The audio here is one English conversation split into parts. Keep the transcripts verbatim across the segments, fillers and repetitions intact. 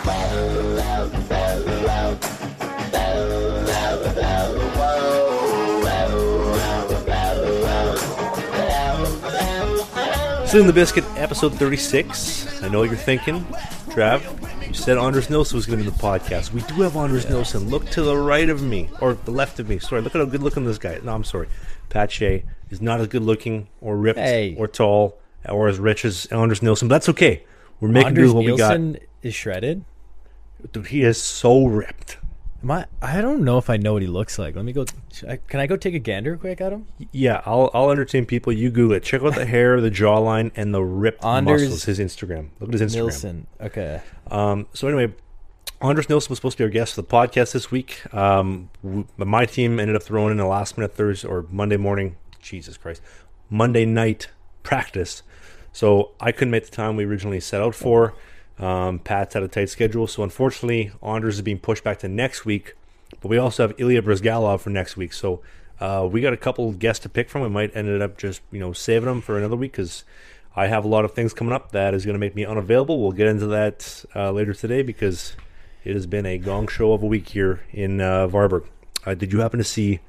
Sling the Biscuit, episode thirty-six. I know what you're thinking, Trav. You said Anders Nilsson was going to be in the podcast. We do have Anders yeah. Nilsson. Look to the right of me, or the left of me. Sorry, look at how good looking this guy is. No, I'm sorry. Pat Shea is not as good looking, or ripped, hey. or tall, or as rich as Anders Nilsson. But that's okay. We're making do with what we got. Anders Nilsson is shredded. Dude, he is so ripped. Am I? I don't know if I know what he looks like. Let me go. I, can I go take a gander quick at him? Yeah, I'll I'll entertain people. You Google it. Check out the hair, the jawline, and the ripped Anders muscles. His Instagram. Look at his Instagram. Nilsson. Okay. Um. So anyway, Anders Nilsson was supposed to be our guest for the podcast this week. Um. We, my team ended up throwing in a last minute Thursday or Monday morning. Jesus Christ. Monday night practice. So I couldn't make the time we originally set out for. Um, Pat's had a tight schedule, so unfortunately Anders is being pushed back to next week, but we also have Ilya Brzgalov for next week, so uh, we got a couple guests to pick from. We might end up just you know saving them for another week because I have a lot of things coming up that is going to make me unavailable. We'll get into that uh, later today because it has been a gong show of a week here in uh, Varberg. Uh, did you happen to see?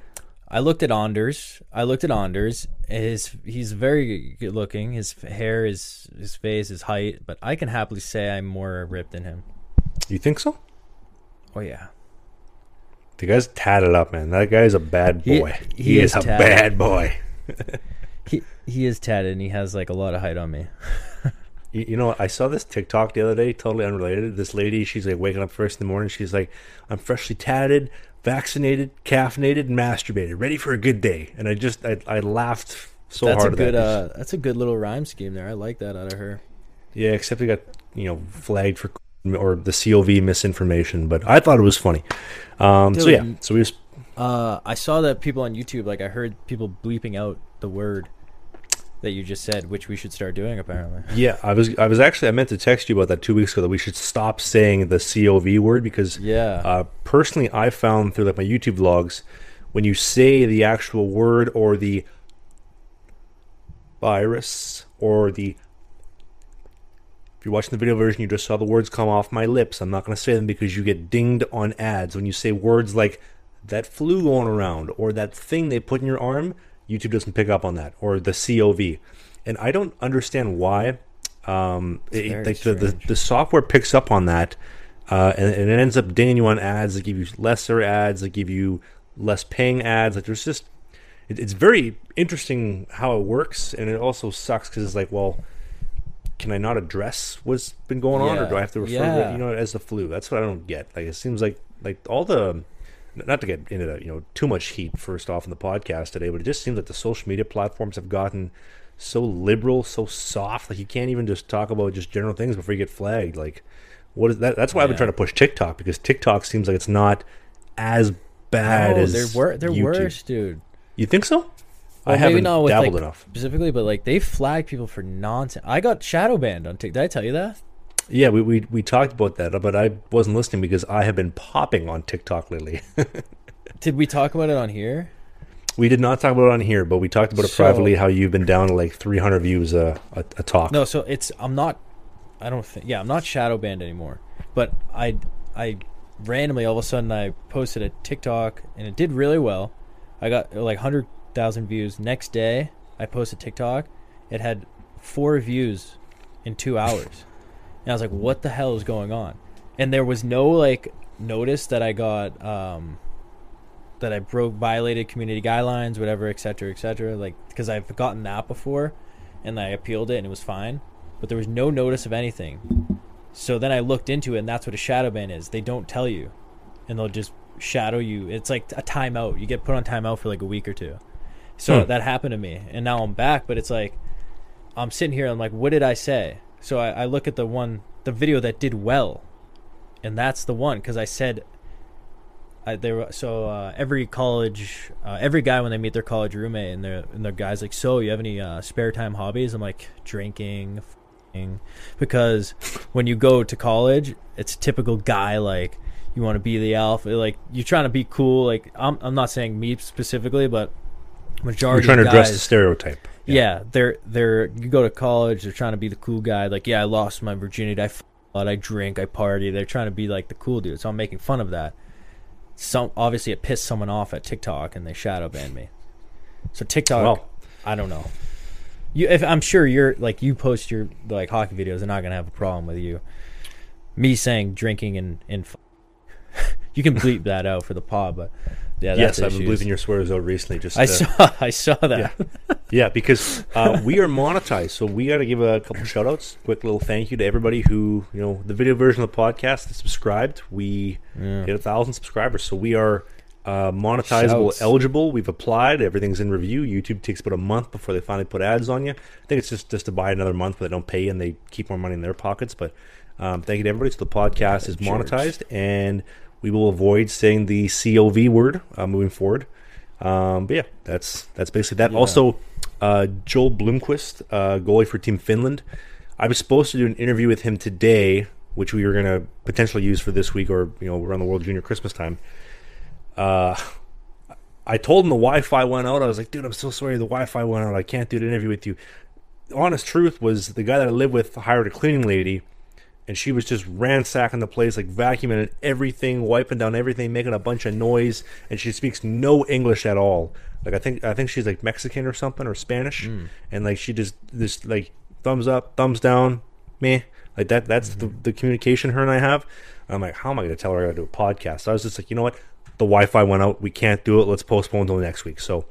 I looked at Anders. I looked at Anders. His he's very good looking. His hair, his his face, his height. But I can happily say I'm more ripped than him. You think so? Oh yeah. The guy's tatted up, man. That guy is a bad boy. He, he, he is, is a bad boy. he he is tatted, and he has like a lot of height on me. you, you know, I saw this TikTok the other day, totally unrelated. This lady, she's like waking up first in the morning. She's like, "I'm freshly tatted, vaccinated, caffeinated, and masturbated, ready for a good day." And I just I, I laughed so that's hard a good, at that. Uh, that's a good little rhyme scheme there. I like that out of her. Yeah, except we got you know flagged for or the C O V misinformation, but I thought it was funny. Um, Dude, so yeah, so we. Just, uh, I saw that people on YouTube, like I heard people bleeping out the word that you just said, which we should start doing apparently. Yeah, I was I was actually I meant to text you about that two weeks ago that we should stop saying the C O V word because yeah. uh, personally I found through like my YouTube vlogs when you say the actual word or the virus or the if you're watching the video version you just saw the words come off my lips. I'm not going to say them because you get dinged on ads when you say words like that flu going around or that thing they put in your arm. YouTube doesn't pick up on that, or the C O V. And I don't understand why. Um, it, like the, the, the software picks up on that, uh, and, and it ends up dinging you on ads. They give you lesser ads. They give you less paying ads. Like there's just, it, it's very interesting how it works, and it also sucks because it's like, well, can I not address what's been going yeah. on, or do I have to refer yeah. to it, you know, as the flu? That's what I don't get. Like it seems like like all the... Not to get into that, you know, too much heat first off in the podcast today, but it just seems like the social media platforms have gotten so liberal, so soft. Like you can't even just talk about just general things before you get flagged. Like what is that? That's why yeah. I've been trying to push TikTok because TikTok seems like it's not as bad no, as they're wor- they're YouTube. Worse, dude. You think so? Well, I haven't not with dabbled like enough specifically, but like they flag people for nonsense. I got shadow banned on TikTok. Did I tell you that? Yeah, we, we we talked about that, but I wasn't listening because I have been popping on TikTok lately. Did we talk about it on here? We did not talk about it on here, but we talked about it so, privately, how you've been down to like three hundred views a, a, a talk. No, so it's, I'm not, I don't think, yeah, I'm not shadow banned anymore. But I, I randomly, all of a sudden, I posted a TikTok, and it did really well. I got like one hundred thousand views. Next day, I posted TikTok. It had four views in two hours. And I was like, what the hell is going on? And there was no like notice that I got um, that I broke violated community guidelines, whatever, et cetera, et cetera. Like, because I've gotten that before and I appealed it and it was fine. But there was no notice of anything. So then I looked into it and that's what a shadow ban is. They don't tell you and they'll just shadow you. It's like a timeout. You get put on timeout for like a week or two. So hmm. that happened to me. And now I'm back, but it's like I'm sitting here and I'm like, what did I say? So I, I look at the one, the video that did well, and that's the one because I said, I, they were, so uh, every college, uh, every guy when they meet their college roommate and their and their guy's like, so you have any uh, spare time hobbies? I'm like drinking, f-ing. Because when you go to college, it's a typical guy like you want to be the alpha, like you're trying to be cool. Like I'm I'm not saying me specifically, but majority you're trying to address the stereotype. Yeah, they're they're you go to college, they're trying to be the cool guy, like, yeah, I lost my virginity, I f- I drink, I party. They're trying to be like the cool dude, so I'm making fun of that. Some obviously it pissed someone off at TikTok, and they shadow banned me. So TikTok, well, I don't know. You, if I'm sure you're like you post your like hockey videos, they're not gonna have a problem with you. Me saying drinking and and f- you can bleep that out for the pod, but yeah, that's yes, I've been bleeping your swears out recently. Just I uh, saw, I saw that. Yeah, yeah because uh, we are monetized, so we got to give a couple shout outs, quick little thank you to everybody who you know the video version of the podcast that subscribed. We yeah. hit a thousand subscribers, so we are. Uh, monetizable, Shouts. eligible. We've applied. Everything's in review. YouTube takes about a month before they finally put ads on you. I think it's just, just to buy another month where they don't pay and they keep more money in their pockets. But um, thank you to everybody. So the podcast yeah, is monetized, jerks. And we will avoid saying the C O V word uh, moving forward. Um, but yeah, that's that's basically that. Yeah. Also, uh, Joel Blomqvist, uh, goalie for Team Finland. I was supposed to do an interview with him today, which we were going to potentially use for this week or you know around the World Junior Christmas time. Uh, I told him the Wi-Fi went out. I was like, dude, I'm so sorry the Wi-Fi went out. I can't do an interview with you. The honest truth was the guy that I live with hired a cleaning lady, and she was just ransacking the place, like vacuuming everything, wiping down everything, making a bunch of noise, and she speaks no English at all. Like I think I think she's like Mexican or something or Spanish, mm. and like she just this like thumbs up, thumbs down, meh. Like that. That's mm-hmm. the, the communication her and I have. I'm like, how am I going to tell her I got to do a podcast? So I was just like, you know what? The Wi-Fi went out. We can't do it. Let's postpone until next week. So,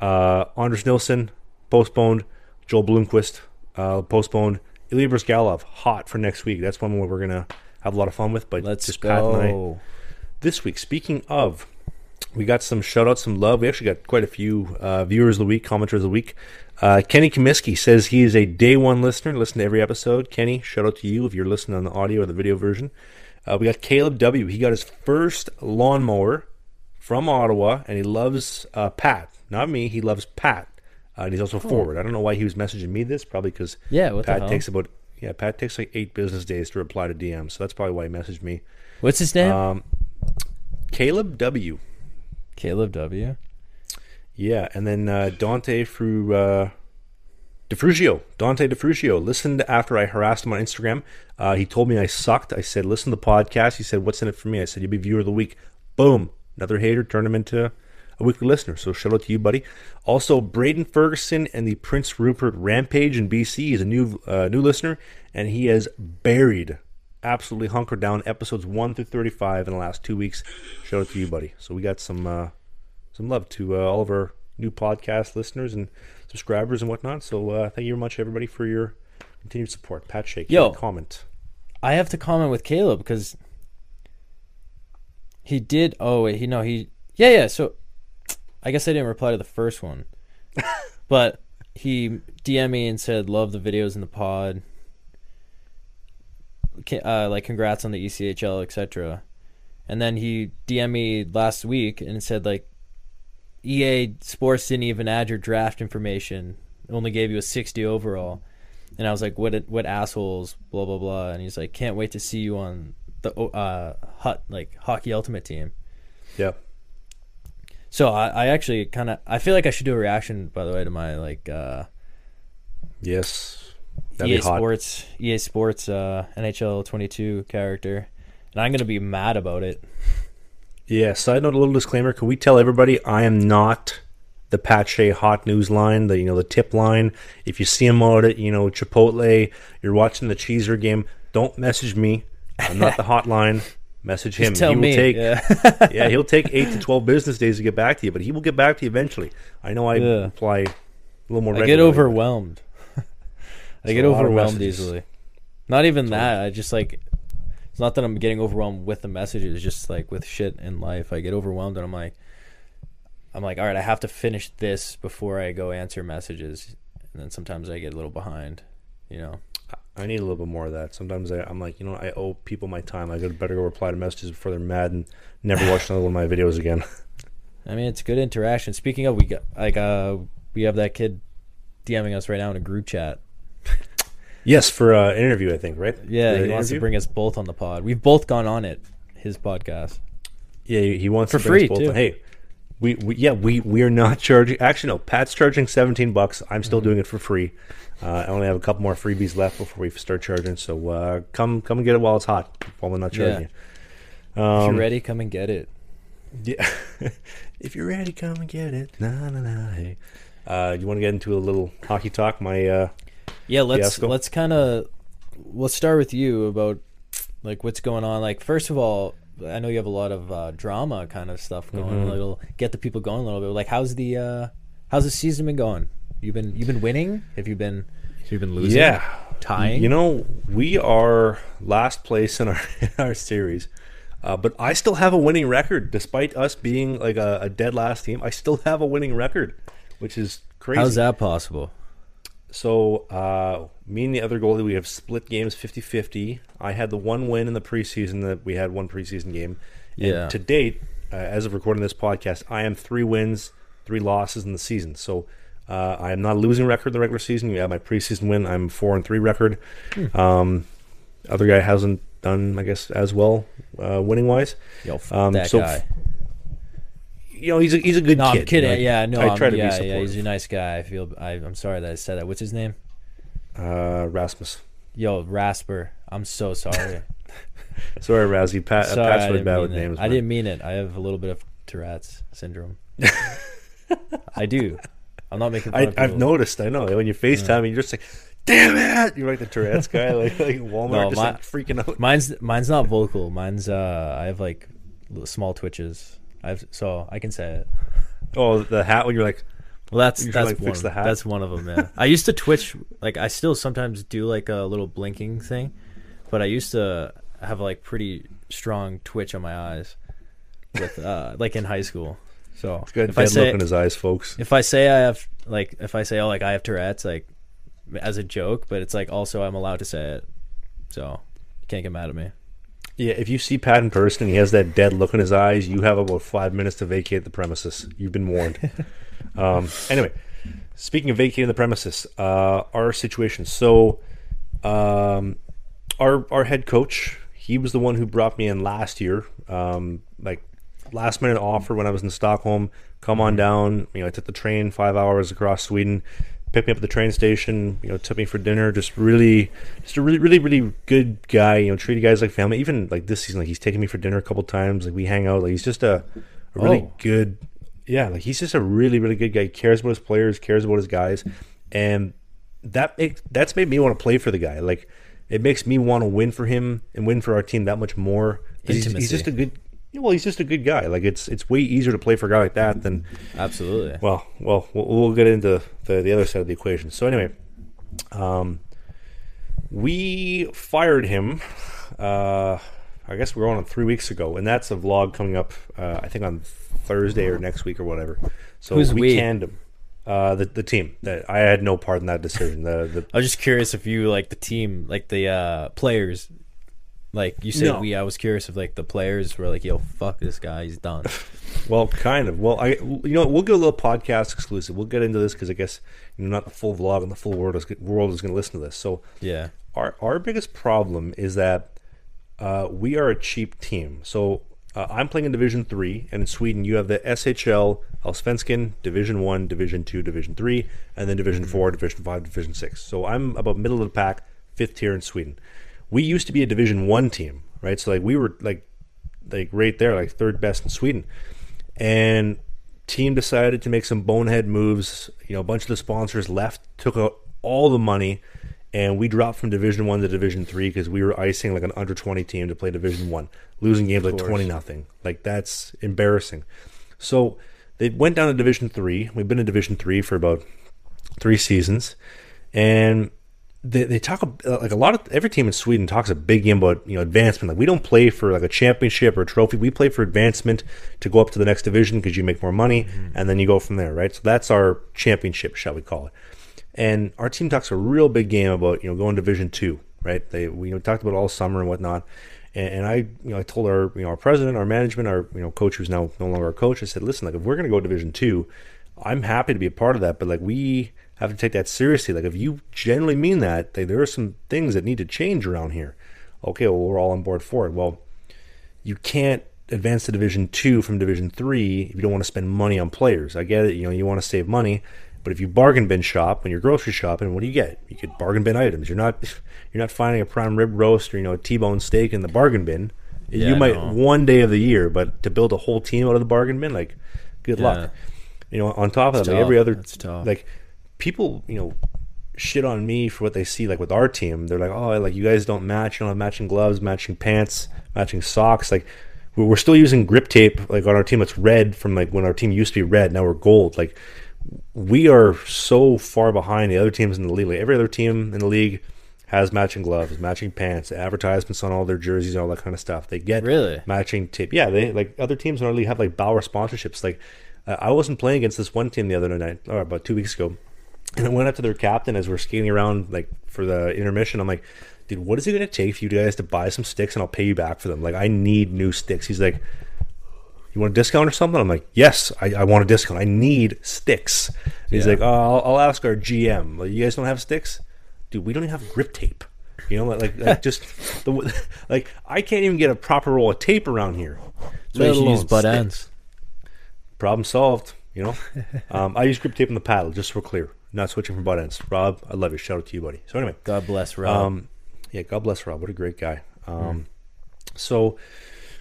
uh, Anders Nilsson, postponed. Joel Blomqvist, uh, postponed. Ilya Brzgalov, hot for next week. That's one where we're going to have a lot of fun with. But Let's just go. Pat and I, this week, speaking of, we got some shout-outs, some love. We actually got quite a few uh, viewers of the week, commenters of the week. Uh, Kenny Kamisky says he is a day one listener. Listen to every episode. Kenny, shout-out to you if you're listening on the audio or the video version. Uh, we got Caleb W. He got his first lawnmower from Ottawa, and he loves uh, Pat. Not me. He loves Pat, uh, and he's also oh. forward. I don't know why he was messaging me this. Probably because yeah, what Pat the hell? takes about yeah Pat takes like eight business days to reply to D Ms, so that's probably why he messaged me. What's his name? Um, Caleb W. Caleb W. Yeah, and then uh, Dante through. Uh, DeFruzio, Dante DeFruzio, listened after I harassed him on Instagram. Uh, he told me I sucked. I said, listen to the podcast. He said, what's in it for me? I said, you'll be viewer of the week. Boom. Another hater turned him into a weekly listener. So shout out to you, buddy. Also, Braden Ferguson and the Prince Rupert Rampage in B C is a new uh, new listener, and he has buried, absolutely hunkered down episodes one through thirty-five in the last two weeks. Shout out to you, buddy. So we got some, uh, some love to uh, all of our new podcast listeners and subscribers and whatnot. So uh, thank you very much, everybody, for your continued support. Pat Shea, yo, comment. I have to comment with Caleb because he did. Oh wait, he no he yeah yeah. So I guess I didn't reply to the first one, but he D M'd me and said, "Love the videos in the pod. Uh, like congrats on the E C H L, et cetera" And then he D M'd me last week and said like. E A Sports didn't even add your draft information. It only gave you a sixty overall. And I was like, what what assholes, blah, blah, blah. And he's like, can't wait to see you on the uh, hut, like Hockey Ultimate Team. Yeah. So I, I actually kind of, I feel like I should do a reaction, by the way, to my like uh, yes, that'd E A, be hot. Sports, E A Sports uh, N H L twenty-two character. And I'm going to be mad about it. Yeah, side note, a little disclaimer. Can we tell everybody I am not the Pat Shea hot news line, the you know, the tip line. If you see him out at, you know, Chipotle, you're watching the Cheezer game, don't message me. I'm not the hotline. Message him. Just tell he will me. Take yeah. yeah, he'll take eight to twelve business days to get back to you, but he will get back to you eventually. I know I yeah. apply a little more regularly. I get overwhelmed. I get overwhelmed easily. Not even Sorry. that. I just like It's not that I'm getting overwhelmed with the messages, just like with shit in life. I get overwhelmed and I'm like, I'm like, all right, I have to finish this before I go answer messages. And then sometimes I get a little behind, you know. I need a little bit more of that. Sometimes I, I'm like, you know, I owe people my time. I got better go reply to messages before they're mad and never watch another one of my videos again. I mean, it's good interaction. Speaking of, we got like uh, we have that kid DMing us right now in a group chat. Yes, for an uh, interview, I think, right? Yeah, the he wants interview? to bring us both on the pod. We've both gone on it, his podcast. Yeah, he wants for to bring free us both too. On. Hey, We, we yeah we we're not charging. Actually, no. Pat's charging seventeen bucks. I'm still mm-hmm. doing it for free. Uh, I only have a couple more freebies left before we start charging. So uh, come come and get it while it's hot. While we're not charging yeah. you. Um, if you're ready, come and get it. Yeah. If you're ready, come and get it. Nah, nah, nah. Hey. Uh, you want to get into a little hockey talk? My uh, yeah. Let's fiasco? let's kind of we'll start with you about like what's going on. Like first of all. I know you have a lot of uh, drama kind of stuff going. Mm-hmm. A little, get the people going a little bit. Like, how's the uh, how's the season been going? You've been you've been winning. Have you been you've been losing? Yeah, tying. You know, we are last place in our in our series, uh, but I still have a winning record despite us being like a, a dead last team. I still have a winning record, which is crazy. How's that possible? So, uh, me and the other goalie, we have split games fifty-fifty. I had the one win in the preseason that we had one preseason game. And yeah. to date, uh, as of recording this podcast, I am three wins, three losses in the season. So, uh, I am not a losing record in the regular season. You have my preseason win. I'm four and three record. Hmm. Um, other guy hasn't done, I guess, as well, uh, winning wise. Yo, fuck um, that so guy. F- You know, he's a, he's a good no, kid. I'm kidding. You know, yeah, no, I try I'm, to yeah, be supportive. Yeah, he's a nice guy. I feel I, I'm sorry that I said that. What's his name? Uh, Rasmus. Yo, Rasper. I'm so sorry. Sorry, Razzie. Pat, sorry, Pat's really bad with it. names. I man. didn't mean it. I have a little bit of Tourette's syndrome. I do. I'm not making fun I, of I've noticed. I know. When you FaceTime, yeah. you're just like, damn it! You're like the Tourette's guy. Like, like Walmart no, just my, like freaking out. Mine's mine's not vocal. Mine's, uh, I have like small twitches. I've, so I can say it. Oh, the hat when you're like, well, that's that's like, one. Fix the hat. That's one of them. Yeah, I used to twitch. Like I still sometimes do like a little blinking thing, but I used to have like pretty strong twitch on my eyes, with uh, like in high school. So it's good. If I say, look in his eyes, folks. If I say I have like, if I say oh like I have Tourette's, like as a joke, but it's like also I'm allowed to say it, so you can't get mad at me. Yeah, if you see Pat in person and he has that dead look in his eyes, you have about five minutes to vacate the premises. You've been warned. um, anyway, speaking of vacating the premises, uh, our situation. So um, our our head coach, he was the one who brought me in last year. Um, like last minute offer when I was in Stockholm, come on down. You know, I took the train five hours across Sweden, picked me up at the train station, you know, took me for dinner, just really, just a really, really, really good guy, you know, treated guys like family, even, like, this season, like, he's taken me for dinner a couple times, like, we hang out, like, he's just a, a really oh. good, yeah, like, he's just a really, really good guy, he cares about his players, cares about his guys, and that makes, that's made me want to play for the guy, like, it makes me want to win for him and win for our team that much more, he's, he's just a good, well, he's just a good guy. Like it's it's way easier to play for a guy like that than absolutely. Well, well, we'll, we'll get into the, the other side of the equation. So anyway, um, we fired him. Uh, I guess we were on three weeks ago, and that's a vlog coming up. Uh, I think on Thursday or next week or whatever. So Who's we, we? canned him. Uh, the the team. That I had no part in that decision. The, the I was just curious if you like the team, like the uh, players. Like, you said no. we, I was curious if, like, the players were like, yo, fuck this guy, he's done. Well, kind of. Well, I, you know, we'll get a little podcast exclusive. We'll get into this because I guess, you know, not the full vlog and the full world is, world is going to listen to this. So, yeah, our our biggest problem is that uh, we are a cheap team. So, uh, I'm playing in Division three, and in Sweden, you have the S H L, Allsvenskan, Division one, Division two, Division three, and then Division four, Division five, Division six. So, I'm about middle of the pack, fifth tier in Sweden. We used to be a Division One team, right? So like we were like, like right there, like third best in Sweden. And team decided to make some bonehead moves. You know, a bunch of the sponsors left, took out all the money, and we dropped from Division One to Division Three because we were icing like an under twenty team to play Division One, losing games like twenty nothing. Like that's embarrassing. So they went down to Division Three. We've been in Division Three for about three seasons, and. They, they talk like a lot of every team in Sweden talks a big game about you know advancement. Like we don't play for like a championship or a trophy. We play for advancement to go up to the next division because you make more money mm-hmm. and then you go from there, right? So that's our championship, shall we call it? And our team talks a real big game about you know going to Division Two, right? They we you know, talked about it all summer and whatnot. And, and I you know I told our you know our president, our management, our you know coach who's now no longer our coach. I said, listen, like if we're going to go to Division Two, I'm happy to be a part of that, but like we. Have to take that seriously. Like if you generally mean that, they, there are some things that need to change around here. Okay, well we're all on board for it. Well, you can't advance to Division Two from Division Three if you don't want to spend money on players. I get it, you know, you want to save money, but if you bargain bin shop when you're grocery shopping, what do you get? You get bargain bin items. You're not you're not finding a prime rib roast or, you know, a T-bone steak in the bargain bin. Yeah, you might no. one day of the year, but to build a whole team out of the bargain bin, like, good yeah. luck. You know, on top of it's that, tough. Like every other, like, people, you know, shit on me for what they see, like, with our team. They're like, oh, like, you guys don't match. You don't have matching gloves, matching pants, matching socks. Like, we're still using grip tape, like, on our team that's red from, like, when our team used to be red. Now we're gold. Like, we are so far behind the other teams in the league. Like, every other team in the league has matching gloves, matching pants, advertisements on all their jerseys and all that kind of stuff. They get really? matching tape. Yeah, they, like, other teams in our league have, like, Bauer sponsorships. Like, uh, I wasn't playing against this one team the other night, or about two weeks ago, and I went up to their captain as we're skating around, like, for the intermission. I'm like, dude, what is it going to take for you guys to buy some sticks and I'll pay you back for them? Like, I need new sticks. He's like, you want a discount or something? I'm like, yes, I, I want a discount. I need sticks. And yeah. he's like, oh, I'll, I'll ask our G M. Like, you guys don't have sticks? Dude, we don't even have grip tape. You know, like, like just, the, like, I can't even get a proper roll of tape around here. So you should use butt ends. Problem solved, you know. um, I use grip tape on the paddle, just so we're clear. Not switching from butt ends. Rob, I love you. Shout out to you, buddy. So anyway. God bless Rob. Um, yeah, God bless Rob. What a great guy. Um, mm. So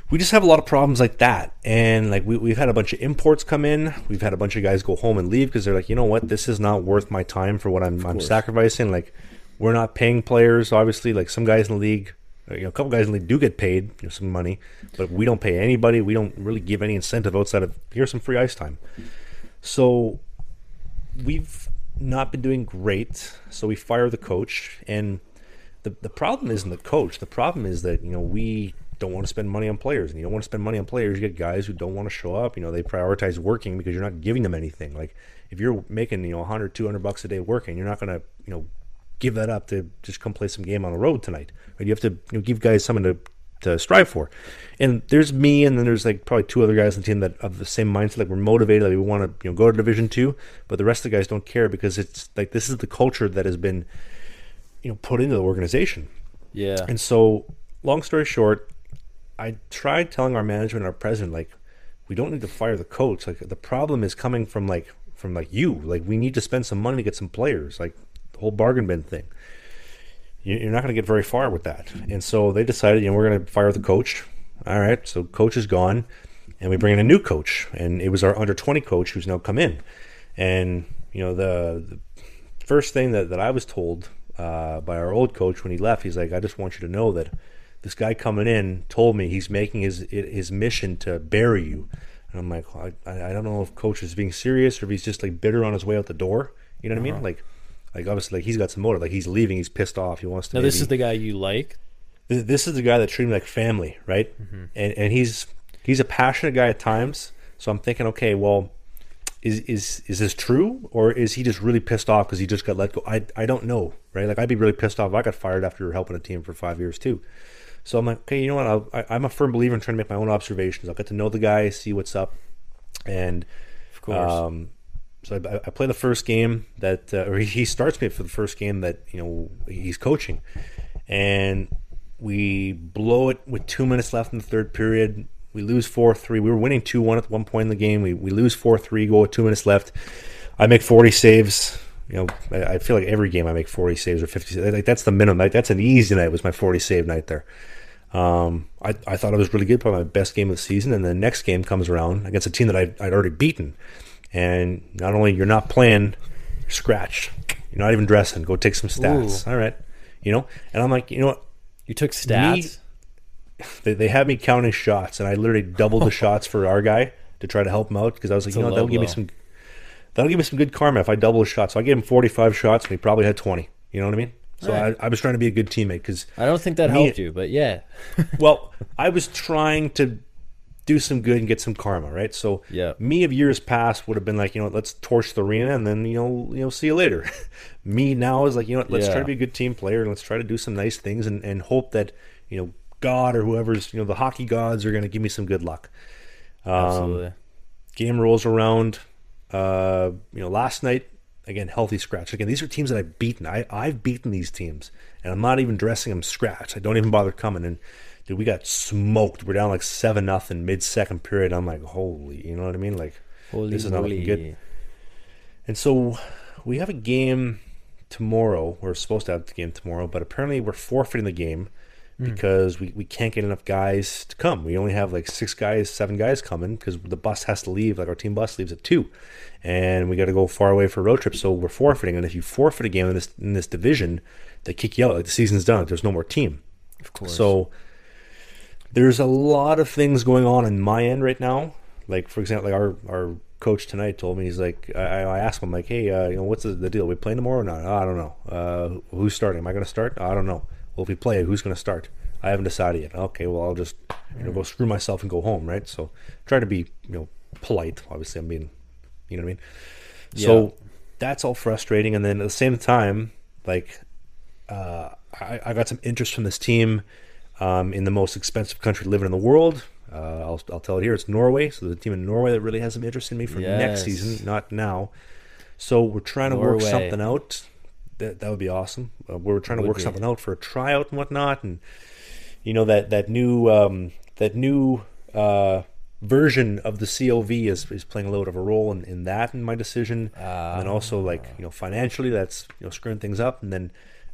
we just have a lot of problems like that. And, like, we, we've had a bunch of imports come in. We've had a bunch of guys go home and leave because they're like, you know what? This is not worth my time for what I'm, I'm sacrificing. Like, we're not paying players, obviously. Like, some guys in the league, you know, a couple guys in the league do get paid, you know, some money, but we don't pay anybody. We don't really give any incentive outside of, here's some free ice time. So we've not been doing great. So we fire the coach. And the the problem isn't the coach. The problem is that, you know, we don't want to spend money on players. And you don't want to spend money on players. You get guys who don't want to show up. You know, they prioritize working because you're not giving them anything. Like, if you're making, you know, one hundred, two hundred bucks a day working, you're not going to, you know, give that up to just come play some game on the road tonight. Right? You have to, you know, give guys something to, to strive for. And there's me, and then there's, like, probably two other guys on the team that have the same mindset. Like, we're motivated, like, we want to, you know, go to Division Two, but the rest of the guys don't care because it's like, this is the culture that has been, you know, put into the organization. Yeah. And so, long story short, I tried telling our management and our president, like, we don't need to fire the coach. Like, the problem is coming from, like, from, like, you. Like, we need to spend some money to get some players. Like, the whole bargain bin thing, you're not going to get very far with that. And so they decided, you know, we're going to fire the coach. All right, so coach is gone, and we bring in a new coach, and it was our under twenty coach who's now come in. And, you know, the, the first thing that, that I was told uh, by our old coach when he left, he's like, I just want you to know that this guy coming in told me he's making his his mission to bury you. And I'm like, I, I don't know if coach is being serious or if he's just, like, bitter on his way out the door. You know what uh-huh. I mean? Like, Like, obviously, like, he's got some motive. Like, he's leaving. He's pissed off. He wants to. Now, maybe, this is the guy you like? Th- this is the guy that treated me like family, right? Mm-hmm. And and he's he's a passionate guy at times. So I'm thinking, okay, well, is is is this true? Or is he just really pissed off because he just got let go? I, I don't know, right? Like, I'd be really pissed off if I got fired after helping a team for five years, too. So I'm like, okay, you know what? I'll, I, I'm a firm believer in trying to make my own observations. I'll get to know the guy, see what's up. And, of course. Um, So I, I play the first game that, uh, or he starts me for the first game that, you know, he's coaching, and we blow it with two minutes left in the third period. We lose four three. We were winning two one at one point in the game. We we lose four three, go with two minutes left. I make forty saves. You know, I, I feel like every game I make forty saves or fifty saves. Like, that's the minimum. Like, that's an easy night. It was my forty save night there. Um, I, I thought I was really good, probably my best game of the season. And the next game comes around against a team that I'd, I'd already beaten. And not only you're not playing, you're scratched. You're not even dressing. Go take some stats. Ooh. All right. You know? And I'm like, you know what? You took stats? Me, they, they had me counting shots, and I literally doubled the shots for our guy to try to help him out because I was like, it's you know what? That'll give me some that'll give me some good karma if I double his shots. So I gave him forty-five shots, and he probably had twenty. You know what I mean? So right. I, I was trying to be a good teammate because I don't think that me, helped you, but yeah. Well, I was trying to do some good and get some karma, right? So yeah. me of years past would have been like, you know, let's torch the arena and then, you know, you know, see you later. Me now is like, you know, let's yeah. try to be a good team player and let's try to do some nice things and, and hope that, you know, God or whoever's, you know, the hockey gods are going to give me some good luck. Um, Absolutely. Game rolls around. Uh, you know, last night, again, healthy scratch. Again, these are teams that I've beaten. I, I've beaten these teams, and I'm not even dressing. I'm scratched. I don't even bother coming. And dude, we got smoked. We're down like seven nothing mid second period. I'm like, holy, you know what I mean? Like, holy, this is not holy. Looking good. And so we have a game tomorrow. We're supposed to have the game tomorrow, but apparently we're forfeiting the game mm. because we, we can't get enough guys to come. We only have like six guys, seven guys coming because the bus has to leave. Like, our team bus leaves at two, and we got to go far away for a road trip. So we're forfeiting. And if you forfeit a game in this in this division, they kick you out. Like, the season's done. There's no more team. Of course. So there's a lot of things going on in my end right now. Like, for example, like our our coach tonight told me, he's like, I, I asked him, like, hey, uh, you know, what's the, the deal? Are we playing tomorrow or not? Oh, I don't know. Uh, who's starting? Am I going to start? Oh, I don't know. Well, if we play, who's going to start? I haven't decided yet. Okay, well, I'll just you know go screw myself and go home, right? So try to be you know polite. Obviously, I mean, you know what I mean. Yeah. So that's all frustrating. And then at the same time, like, uh, I, I got some interest from this team um, in the most expensive country living in the world. Uh, I'll I'll tell it here. It's Norway. So there's a team in Norway that really has some interest in me for yes. next season, not now. So we're trying to Norway. work something out. That that would be awesome. Uh, we're trying to would work be. something out for a tryout and whatnot, and you know that that new um, that new uh, version of the C O V is, is playing a little bit of a role in, in that in my decision, uh, and also like you know financially that's you know screwing things up, and then.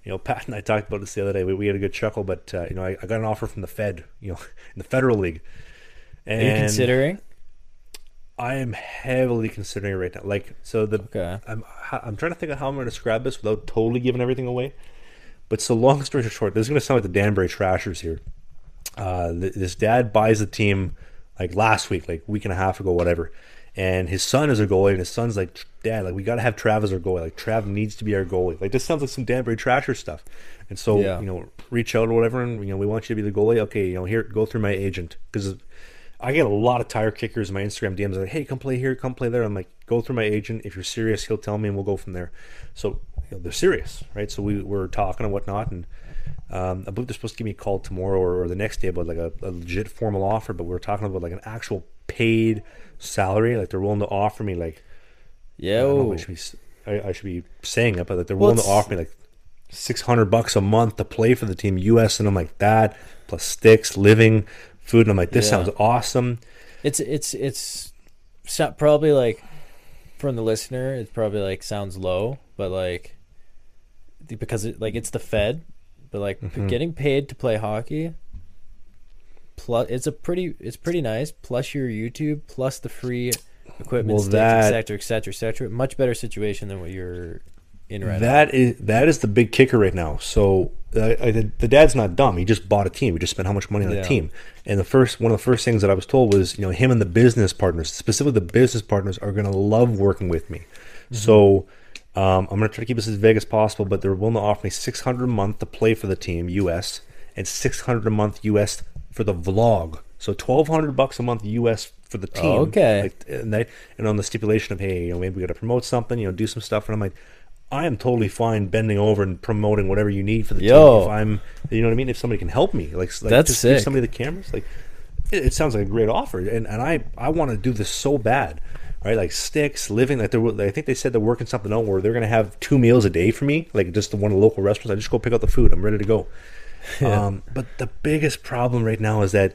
You know, Pat and I talked about this the other day. We, we had a good chuckle, but uh, you know, I, I got an offer from the Fed, you know, in the Federal League. And are you considering? I am heavily considering it right now. Like, so the okay. I'm I'm trying to think of how I'm going to describe this without totally giving everything away. But so long story short, this is going to sound like the Danbury Trashers here. Uh, th- this dad buys the team like last week, like week and a half ago, whatever. And his son is a goalie, and his son's like, Dad, like we gotta have Trav as our goalie. Like Trav needs to be our goalie. Like this sounds like some Danbury Trasher stuff. And so yeah. you know, reach out or whatever, and you know, we want you to be the goalie. Okay, you know, here, go through my agent, because I get a lot of tire kickers in my Instagram D Ms. Like, hey, come play here, come play there. I'm like, go through my agent. If you're serious, he'll tell me, and we'll go from there. So you know, they're serious, right? So we were talking and whatnot, and um, I believe they're supposed to give me a call tomorrow or, or the next day about like a, a legit formal offer. But we were talking about like an actual paid salary, like they're willing to offer me like yeah I, I, I should be saying it, but like they're willing well, to offer me like six hundred bucks a month to play for the team U S, and I'm like, that plus sticks, living, food, and I'm like, this yeah. sounds awesome. It's it's it's probably like, from the listener, it's probably like sounds low, but like because it, like it's the Fed, but like mm-hmm. getting paid to play hockey, plus it's a pretty it's pretty nice, plus your YouTube, plus the free equipment, well, sticks, etc, etc, etc. Much better situation than what you're in right that now. is that is the big kicker right now. So uh, the, the dad's not dumb. He just bought a team. He just spent how much money on yeah. the team. And the first one of the first things that I was told was, you know, him and the business partners, specifically the business partners, are going to love working with me. Mm-hmm. So um, I'm going to try to keep this as vague as possible, but they're willing to offer me six hundred a month to play for the team U S, and six hundred a month U S for the vlog. So twelve hundred bucks a month U S for the team. Oh, okay. Like, and, they, and on the stipulation of, hey, you know, maybe we got to promote something, you know, do some stuff. And I'm like, I am totally fine bending over and promoting whatever you need for the Yo. team. If I'm, you know what I mean? If somebody can help me, like, like that's just sick. Give somebody the cameras. Like, it, it sounds like a great offer. And and I, I want to do this so bad, right? Like sticks, living, like they're, I think they said they're working something out where they're going to have two meals a day for me. Like just the one of the local restaurants. I just go pick up the food. I'm ready to go. Yeah. Um, but the biggest problem right now is that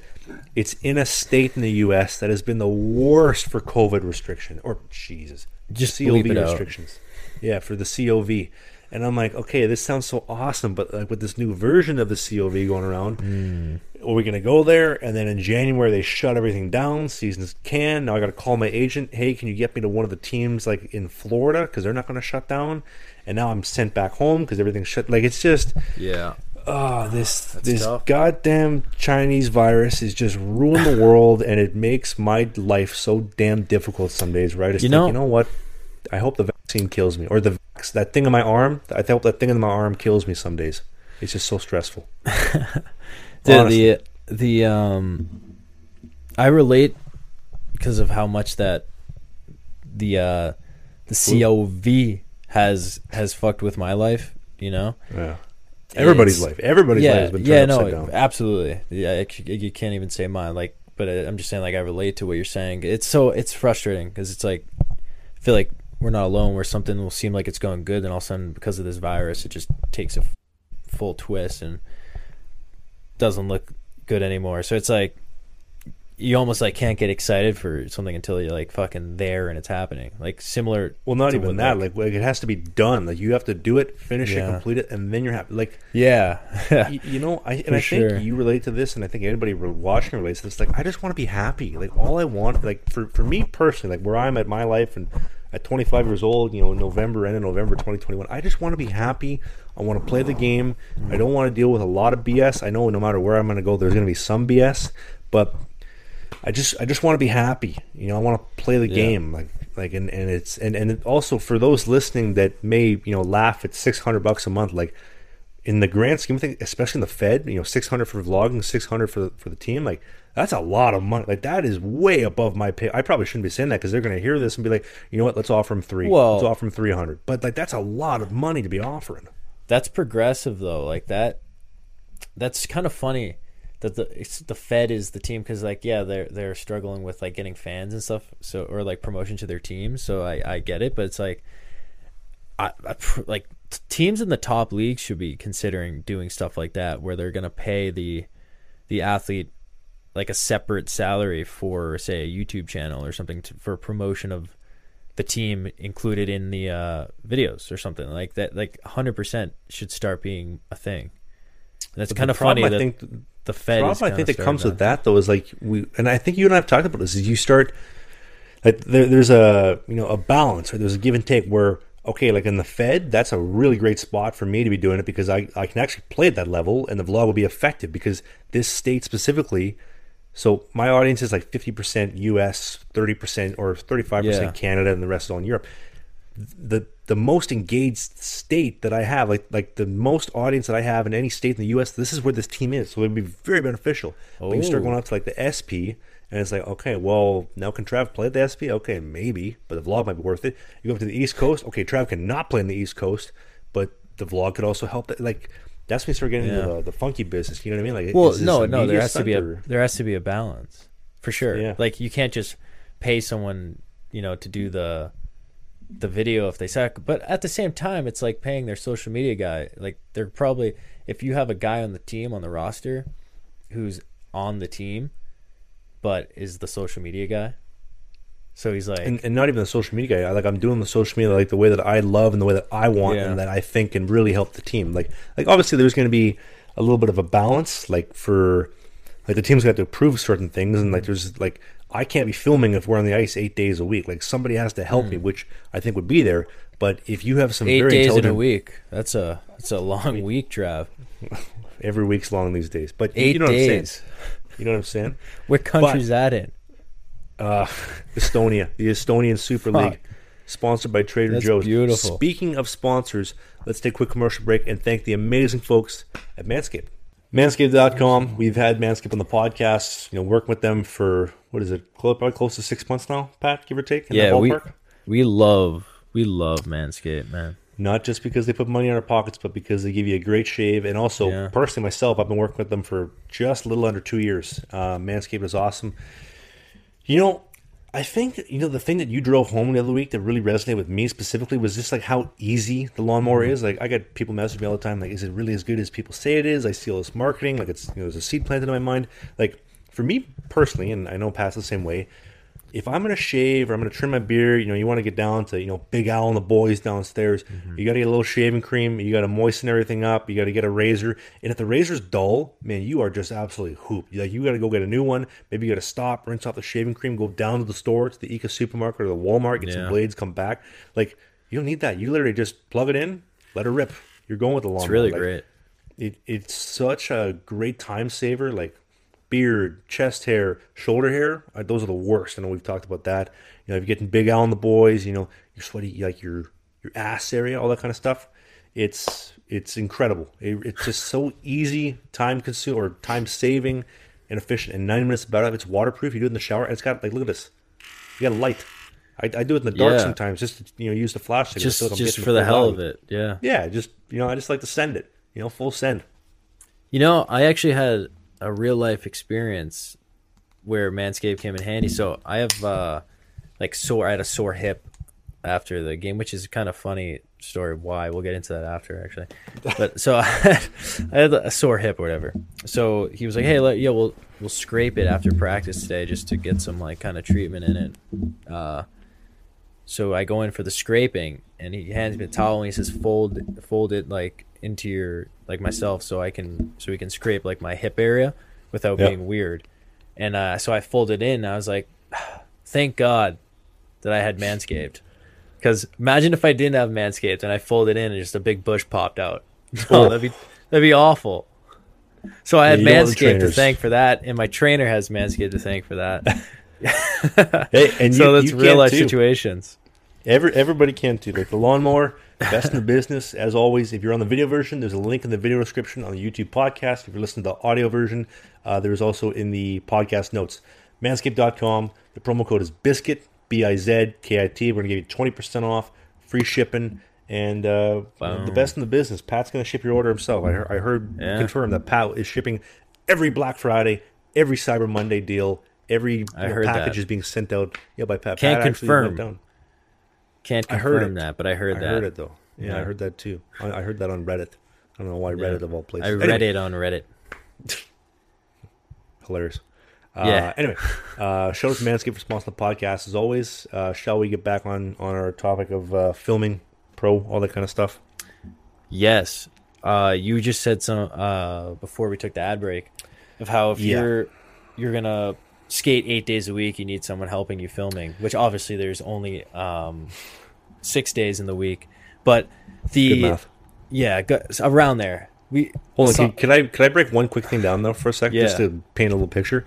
it's in a state in the U S that has been the worst for COVID restriction, or Jesus, just C O V restrictions. Out. Yeah, for the C O V. And I'm like, okay, this sounds so awesome, but like with this new version of the C O V going around, mm. are we going to go there? And then in January they shut everything down. Seasons can. Now I got to call my agent. Hey, can you get me to one of the teams like in Florida, because they're not going to shut down? And now I'm sent back home because everything's shut. Like it's just yeah. Oh, this That's this tough. goddamn Chinese virus is just ruined the world, and it makes my life so damn difficult some days, right? It's you, like, know, you know what? I hope the vaccine kills me, or the that thing in my arm. I hope that thing in my arm kills me some days. It's just so stressful. Dude, the the um, I relate because of how much that the uh, the C O V has has fucked with my life. You know. Yeah. Everybody's it's, life. Everybody's yeah, life has been turned yeah, no, upside down. Absolutely. Yeah, absolutely. You can't even say mine. Like, but I'm just saying, like, I relate to what you're saying. It's so it's frustrating because it's like I feel like we're not alone. Where something will seem like it's going good, then all of a sudden, because of this virus, it just takes a f- full twist and doesn't look good anymore. So it's like you almost like can't get excited for something until you're like fucking there and it's happening. Like similar. Well, not even that. Like, like it has to be done. Like you have to do it, finish yeah. it, complete it, and then you're happy. Like yeah, you, you know. I and for I think sure. you relate to this, and I think anybody watching relates to this. Like I just want to be happy. Like all I want. Like for for me personally, like where I'm at my life and at twenty-five years old, you know, November end of November twenty twenty-one. I just want to be happy. I want to play the game. I don't want to deal with a lot of B S. I know no matter where I'm going to go, there's going to be some B S, but. I just I just want to be happy, you know. I want to play the yeah. game, like like and, and it's and, and also for those listening that may you know laugh at six hundred bucks a month, like in the grand scheme of things, especially in the Fed, you know, six hundred for vlogging, six hundred for for the team, like that's a lot of money. Like that is way above my pay. I probably shouldn't be saying that because they're going to hear this and be like, you know what, let's offer them three, well, let's offer them three hundred. But like that's a lot of money to be offering. That's progressive though, like that. That's kind of funny. That the it's, the Fed is the team because like yeah they're they're struggling with like getting fans and stuff so or like promotion to their teams, so I, I get it, but it's like I, I like teams in the top leagues should be considering doing stuff like that where they're gonna pay the the athlete like a separate salary for say a YouTube channel or something to, for promotion of the team included in the uh, videos or something like that. Like one hundred percent should start being a thing. And that's kind of funny. I that, think th- The Fed the problem I think that comes down. With that though is like we and I think you and I have talked about this is you start like there, there's a you know a balance or there's a give and take where okay like in the Fed that's a really great spot for me to be doing it because I, I can actually play at that level and the vlog will be effective because this state specifically so my audience is like fifty percent U S thirty percent or thirty-five percent yeah. Canada and the rest is all in Europe. The the most engaged state that I have, like like the most audience that I have in any state in the U S, this is where this team is. So it would be very beneficial. Oh. But you start going up to like the S P, and it's like, okay, well, now can Trav play at the S P? Okay, maybe, but the vlog might be worth it. You go up to the East Coast, okay, Trav cannot play in the East Coast, but the vlog could also help. That. Like that's when you start getting yeah. into the, the funky business. You know what I mean? Like, well, no, no, there has to be a, there has to be a balance for sure. Yeah. Like you can't just pay someone, you know, to do the. the video if they suck, but at the same time it's like paying their social media guy. Like they're probably, if you have a guy on the team on the roster who's on the team but is the social media guy, so he's like and, and not even the social media guy, like I'm doing the social media like the way that I love and the way that I want yeah. and that I think can really help the team. Like like obviously there's going to be a little bit of a balance, like for like the team's going to have to approve certain things and like there's like I can't be filming if we're on the ice eight days a week. Like somebody has to help mm. me, which I think would be there. But if you have some eight very days intelligent... in a week—that's a—that's a long I mean, week, Trav. Every week's long these days, but eight you know days. What I'm you know what I'm saying? What country's but, that in? Uh, Estonia, the Estonian Super Fuck. League, sponsored by Trader that's Joe's. Beautiful. Speaking of sponsors, let's take a quick commercial break and thank the amazing folks at Manscaped. Manscaped dot com. We've had Manscaped on the podcast. You know, working with them for what is it? Probably close to six months now, Pat, give or take. In yeah, that ballpark. we we love we love Manscaped, man. Not just because they put money in our pockets, but because they give you a great shave. And also, yeah. personally myself, I've been working with them for just a little under two years. Uh, Manscaped is awesome. You know, I think that, you know the thing that you drove home the other week that really resonated with me specifically was just like how easy the lawnmower mm-hmm. is. Like I got people messaging me all the time, like, is it really as good as people say it is? I see all this marketing, like it's you know there's a seed planted in my mind, like. For me personally, and I know Pat's the same way, if I'm going to shave or I'm going to trim my beard, you know, you want to get down to, you know, Big Al and the boys downstairs. Mm-hmm. You got to get a little shaving cream. You got to moisten everything up. You got to get a razor. And if the razor's dull, man, you are just absolutely hooped. Like, you got to go get a new one. Maybe you got to stop, rinse off the shaving cream, go down to the store, to the Eco Supermarket or the Walmart, get yeah. some blades, come back. Like, you don't need that. You literally just plug it in, let it rip. You're going with the lawnmower. It's really like, great. It, it's such a great time saver. Like, beard, chest hair, shoulder hair, those are the worst. I know we've talked about that. You know, if you're getting Big Al and the boys, you know, you're sweaty, like your your ass area, all that kind of stuff. It's it's incredible. It, it's just so easy, time consuming or time saving and efficient. And ninety minutes about it. It's waterproof. You do it in the shower. And it's got like look at this. You got a light. I, I do it in the dark yeah. sometimes, just to, you know, use the flashlight. Just, so like just for the, the hell of it. Yeah. Yeah. Just you know, I just like to send it. You know, full send. You know, I actually had a real life experience where Manscaped came in handy. So I have uh, like sore. I had a sore hip after the game, which is kind of funny story. Why, we'll get into that after actually. But so I had, I had a sore hip or whatever. So he was like, "Hey, let, yeah, we'll we'll scrape it after practice today just to get some like kind of treatment in it." Uh, so I go in for the scraping, and he hands me a towel and he says, "Fold, fold it like into your like myself, so I can so we can scrape like my hip area without yep. being weird." And uh, so I folded in. And I was like, "Thank God that I had Manscaped." Because imagine if I didn't have Manscaped and I folded in and just a big bush popped out. Oh, that'd be that'd be awful. So I had yeah, Manscaped to thank for that, and my trainer has Manscaped to thank for that. Hey, and so you, that's you real life too. Situations. Every everybody can too. Like the lawnmower, best in the business. As always, if you're on the video version, there's a link in the video description on the YouTube podcast. If you're listening to the audio version, uh, there's also in the podcast notes. Manscaped dot com. The promo code is BISKIT. B I Z K I T. We're going to give you twenty percent off, free shipping, and uh, wow. the best in the business. Pat's going to ship your order himself. I heard, I heard yeah. confirm that Pat is shipping every Black Friday, every Cyber Monday deal, every I know, heard package that. Is being sent out yeah, by Pat. Can't Pat confirm. Down. Can't confirm that, but I heard I that. I heard it, though. Yeah, yeah, I heard that, too. I, I heard that on Reddit. I don't know why Reddit yeah. of all places. I read anyway. it on Reddit. Hilarious. Uh, yeah. Anyway, uh, shout out to Manscaped for sponsoring the podcast. As always, uh, shall we get back on, on our topic of uh, filming, pro, all that kind of stuff? Yes. Uh, you just said some uh, before we took the ad break of how if yeah. you're you're gonna skate eight days a week, you need someone helping you filming. Which obviously there's only um, six days in the week, but the Good math. yeah go, around there. We hold on. Some, can, can I can I break one quick thing down though for a second yeah. just to paint a little picture?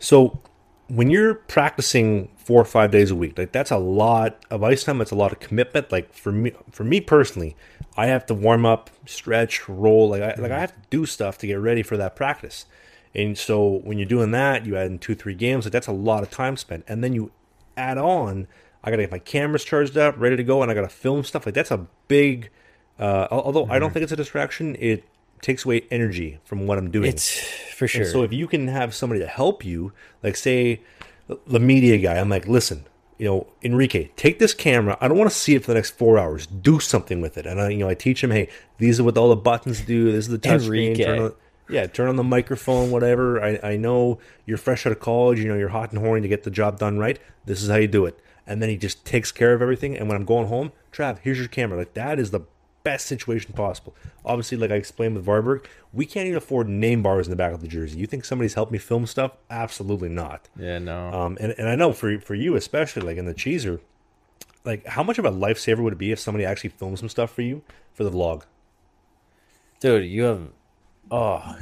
So when you're practicing four or five days a week, like that's a lot of ice time. That's a lot of commitment. Like for me, for me personally, I have to warm up, stretch, roll. Like I, like I have to do stuff to get ready for that practice. And so when you're doing that, you add in two, three games. Like that's a lot of time spent. And then you add on, I got to get my cameras charged up, ready to go, and I got to film stuff. Like that's a big. Uh, although mm-hmm. I don't think it's a distraction, it takes away energy from what I'm doing. It's for sure. And so if you can have somebody to help you, like say the media guy, I'm like, listen, you know, Enrique, take this camera. I don't want to see it for the next four hours. Do something with it. And I, you know, I teach him, hey, these are what all the buttons do. This is the touch screen. Turn on, yeah, turn on the microphone, whatever. I, I know you're fresh out of college. You know, you're hot and horny to get the job done right. This is how you do it. And then he just takes care of everything. And when I'm going home, Trav, here's your camera. Like that is the best situation possible. Obviously, like I explained with Varberg, we can't even afford name bars in the back of the jersey. You think somebody's helped me film stuff? Absolutely not. Yeah, no. Um, and, and I know for for you especially, like in the cheeser, like how much of a lifesaver would it be if somebody actually filmed some stuff for you for the vlog? Dude, you have oh,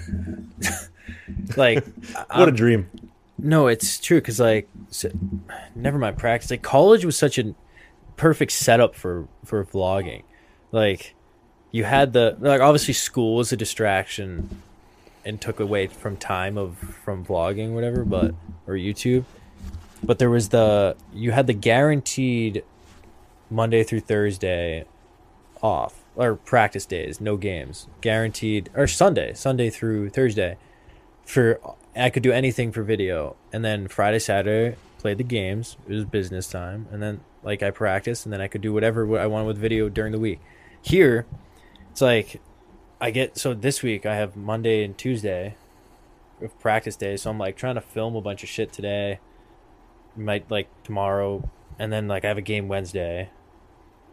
like what I'm, a dream. No, it's true because like so, never mind practice. Like college was such a perfect setup for for vlogging. Like. You had the like obviously school was a distraction and took away from time of from vlogging or whatever, but or YouTube. But there was the you had the guaranteed Monday through Thursday off or practice days, no games, guaranteed or Sunday, Sunday through Thursday for I could do anything for video, and then Friday, Saturday played the games. It was business time, and then like I practiced, and then I could do whatever I wanted with video during the week. Here. It's like I get so this week I have Monday and Tuesday of practice day, so I'm like trying to film a bunch of shit today, might like tomorrow, and then like I have a game Wednesday,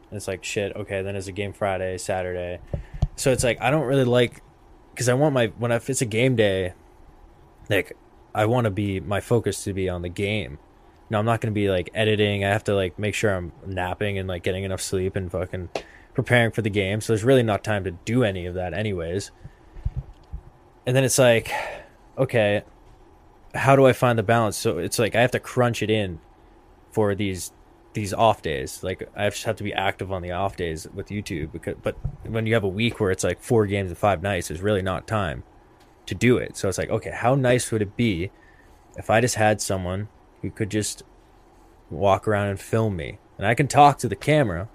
and it's like shit. Okay, then there's a game Friday, Saturday, so it's like I don't really like because I want my when I, if it's a game day, like I want to be my focus to be on the game. Now I'm not gonna be like editing. I have to like make sure I'm napping and like getting enough sleep and fucking. Preparing for the game, so there's really not time to do any of that anyways. And then it's like, okay, how do I find the balance? So it's like I have to crunch it in for these these off days. Like I just have to be active on the off days with YouTube because but when you have a week where it's like four games and five nights, there's really not time to do it. So it's like, okay, how nice would it be if I just had someone who could just walk around and film me? And I can talk to the camera.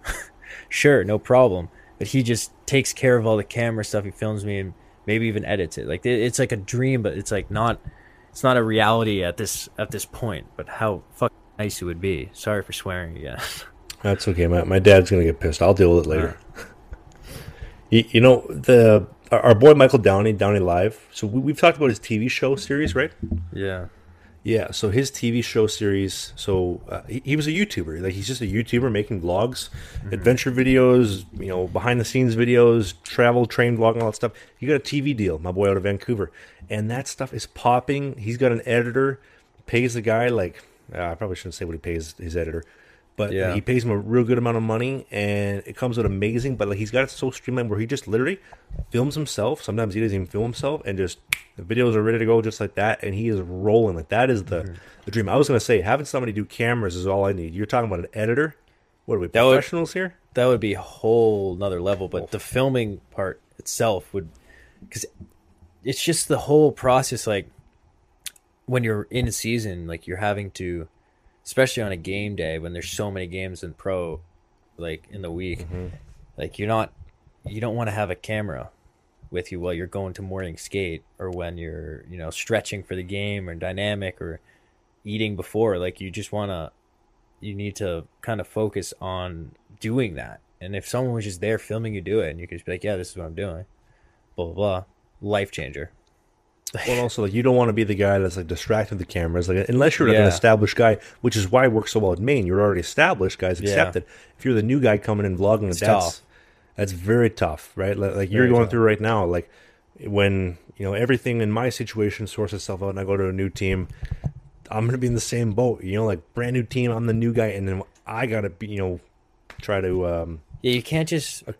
Sure, no problem, but he just takes care of all the camera stuff. He films me and maybe even edits it. Like it's like a dream, but it's like not it's not a reality at this at this point. But how fucking nice it would be. Sorry for swearing again. That's okay. My my dad's gonna get pissed. I'll deal with it later. Right. you, you know the our boy Michael Downey, Downey Live. So we, we've talked about his T V show series, right? Yeah. Yeah, so his T V show series, so uh, he, he was a YouTuber. Like, he's just a YouTuber making vlogs, mm-hmm. adventure videos, you know, behind-the-scenes videos, travel, train vlog, and all that stuff. He got a T V deal, my boy out of Vancouver. And that stuff is popping. He's got an editor, pays the guy, like, uh, I probably shouldn't say what he pays his editor, but yeah. he pays him a real good amount of money, and it comes out amazing. But, like, he's got it so streamlined where he just literally films himself. Sometimes he doesn't even film himself, and just... the videos are ready to go just like that, and he is rolling. Like, that is the, mm-hmm. the dream. I was going to say, having somebody do cameras is all I need. You're talking about an editor? What are we, that professionals would, here? That would be a whole nother level, but oh. the filming part itself would... because it's just the whole process, like, when you're in season, like, you're having to... especially on a game day, when there's so many games in pro, like, in the week, mm-hmm. like, you're not... you don't want to have a camera with you while you're going to morning skate, or when you're, you know, stretching for the game, or dynamic, or eating before. Like, you just want to, you need to kind of focus on doing that. And if someone was just there filming you do it, and you could just be like, yeah, this is what I'm doing, blah, blah, blah. Life changer. Well, also, like, you don't want to be the guy that's, like, distracted the cameras, like, unless you're like, yeah. an established guy, which is why it works so well in Maine. You're already established, guys accepted. Yeah. If you're the new guy coming in vlogging, it's that's tough. That's very tough, right? Like, like you're going tough. through right now. Like, when, you know, everything in my situation sorts itself out and I go to a new team, I'm going to be in the same boat, you know, like, brand new team. I'm the new guy. And then I got to be, you know, try to. Um, yeah, you can't just uh,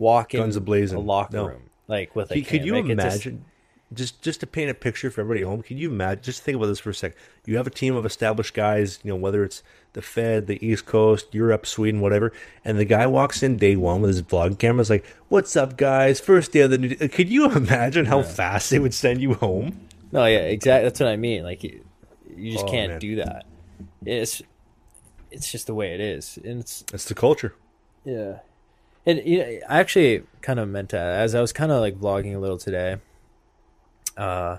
walk guns in ablazing. a locker no. room. Like, with a Could, could you like imagine, just, just to paint a picture for everybody at home, could you imagine, just think about this for a second. You have a team of established guys, you know, whether it's the Fed, the East Coast, Europe, Sweden, whatever, and the guy walks in day one with his vlog camera. It's like, what's up, guys? First day of the new day. Could you imagine how yeah. fast it would send you home? No, yeah, exactly. That's what I mean. Like, you, you just oh, can't man. do that. It's it's just the way it is. And it's it's the culture. Yeah. And you know, I actually kind of meant to, as I was kind of like vlogging a little today, uh,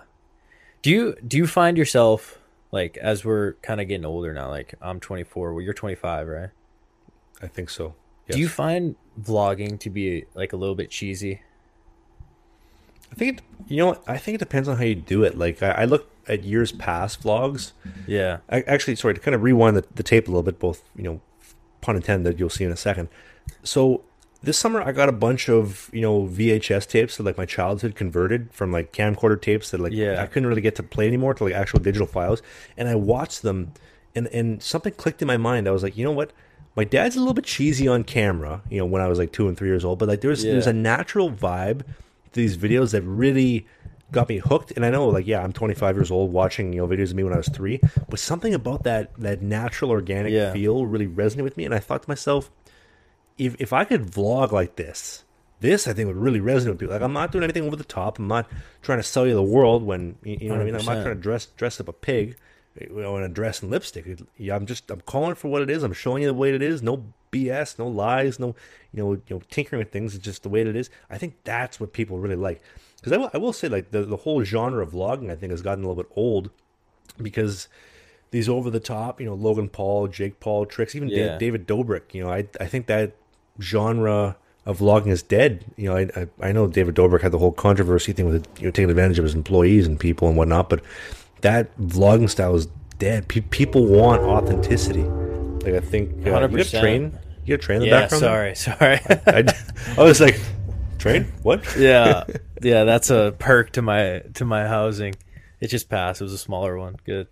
do you do you find yourself... like, as we're kind of getting older now, like, I'm twenty-four, well, you're twenty-five, right? I think so. Yes. Do you find vlogging to be, like, a little bit cheesy? I think, it, you know, I think it depends on how you do it. Like, I, I look at years past vlogs. Yeah. I, actually, sorry, to kind of rewind the, the tape a little bit, both, you know, pun intended, you'll see in a second. So, this summer, I got a bunch of, you know, V H S tapes that, like, my childhood converted from, like, camcorder tapes that, like, yeah. I couldn't really get to play anymore to, like, actual digital files. And I watched them, and, and something clicked in my mind. I was like, you know what? My dad's a little bit cheesy on camera, you know, when I was, like, two and three years old. But, like, there's yeah. there's a natural vibe to these videos that really got me hooked. And I know, like, yeah, I'm twenty-five years old watching, you know, videos of me when I was three. But something about that, that natural, organic yeah. feel really resonated with me. And I thought to myself... If if I could vlog like this, this I think would really resonate with people. Like, I'm not doing anything over the top. I'm not trying to sell you the world when, you know what I mean? I'm not trying to dress dress up a pig, you know, in a dress and lipstick. Yeah, I'm just, I'm calling for what it is. I'm showing you the way it is. No B S, no lies, no, you know, you know, tinkering with things. It's just the way that it is. I think that's what people really like. Because I, w- I will say, like, the, the whole genre of vlogging, I think, has gotten a little bit old because... these over-the-top, you know, Logan Paul, Jake Paul, tricks, even yeah. David Dobrik. You know, I I think that genre of vlogging is dead. You know, I I, I know David Dobrik had the whole controversy thing with, you know, taking advantage of his employees and people and whatnot, but that vlogging style is dead. Pe- people want authenticity. Like, I think... Uh, one hundred percent. You got a train? You got a train in the yeah, background? Yeah, sorry, sorry. I, I, I was like, train? What? Yeah, yeah, that's a perk to my to my housing. It just passed. It was a smaller one. Good.